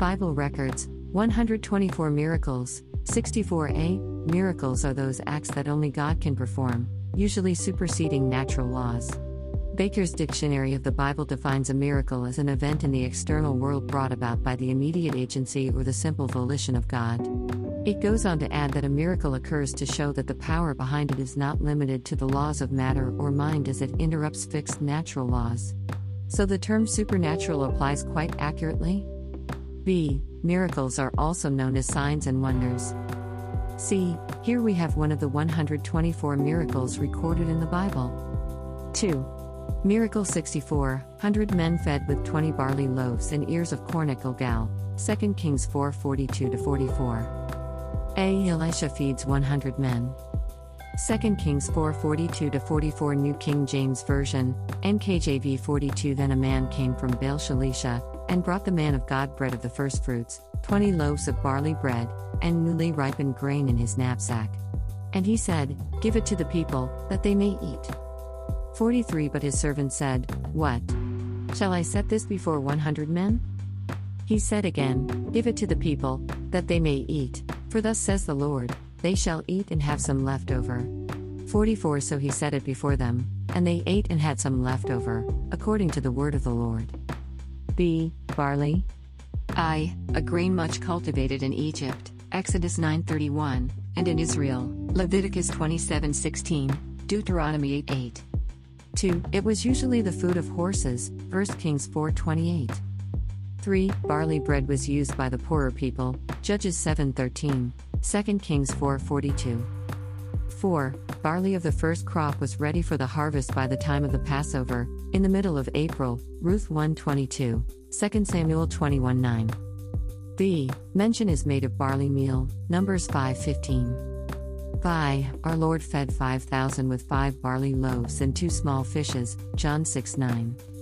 Bible Records, 124 miracles, 64a. Miracles are those acts that only God can perform, usually superseding natural laws. Baker's Dictionary of the Bible defines a miracle as an event in the external world brought about by the immediate agency or the simple volition of God. It goes on to add that a miracle occurs to show that the power behind it is not limited to the laws of matter or mind, as it interrupts fixed natural laws. So the term supernatural applies quite accurately. B. Miracles are also known as signs and wonders. C. Here we have one of the 124 miracles recorded in the Bible. 2. Miracle 64, 100 men fed with 20 barley loaves and ears of corn at Gilgal, 2 Kings 4, 42-44. A. Elisha feeds 100 men. 2 Kings 4, 42-44 New King James Version, NKJV 42. Then a man came from Baal Shalisha, and brought the man of God bread of the firstfruits, 20 loaves of barley bread, and newly ripened grain in his knapsack. And he said, Give it to the people, that they may eat. 43. But his servant said, What? Shall I set this before 100 men? He said again, Give it to the people, that they may eat, for thus says the Lord, They shall eat and have some left over. 44. So he set it before them, and they ate and had some left over, according to the word of the Lord. B. Barley. I. A grain much cultivated in Egypt, Exodus 9:31, and in Israel, Leviticus 27:16, Deuteronomy 8:8. 2. It was usually the food of horses, 1 Kings 4:28. 3. Barley bread was used by the poorer people, Judges 7:13, 2 Kings 4:42. 4. Barley of the first crop was ready for the harvest by the time of the Passover, in the middle of April, Ruth 1:22, 2 Samuel 21:9. B. Mention is made of barley meal, Numbers 5:15. 5. Our Lord fed 5,000 with 5 barley loaves and 2 small fishes, John 6:9.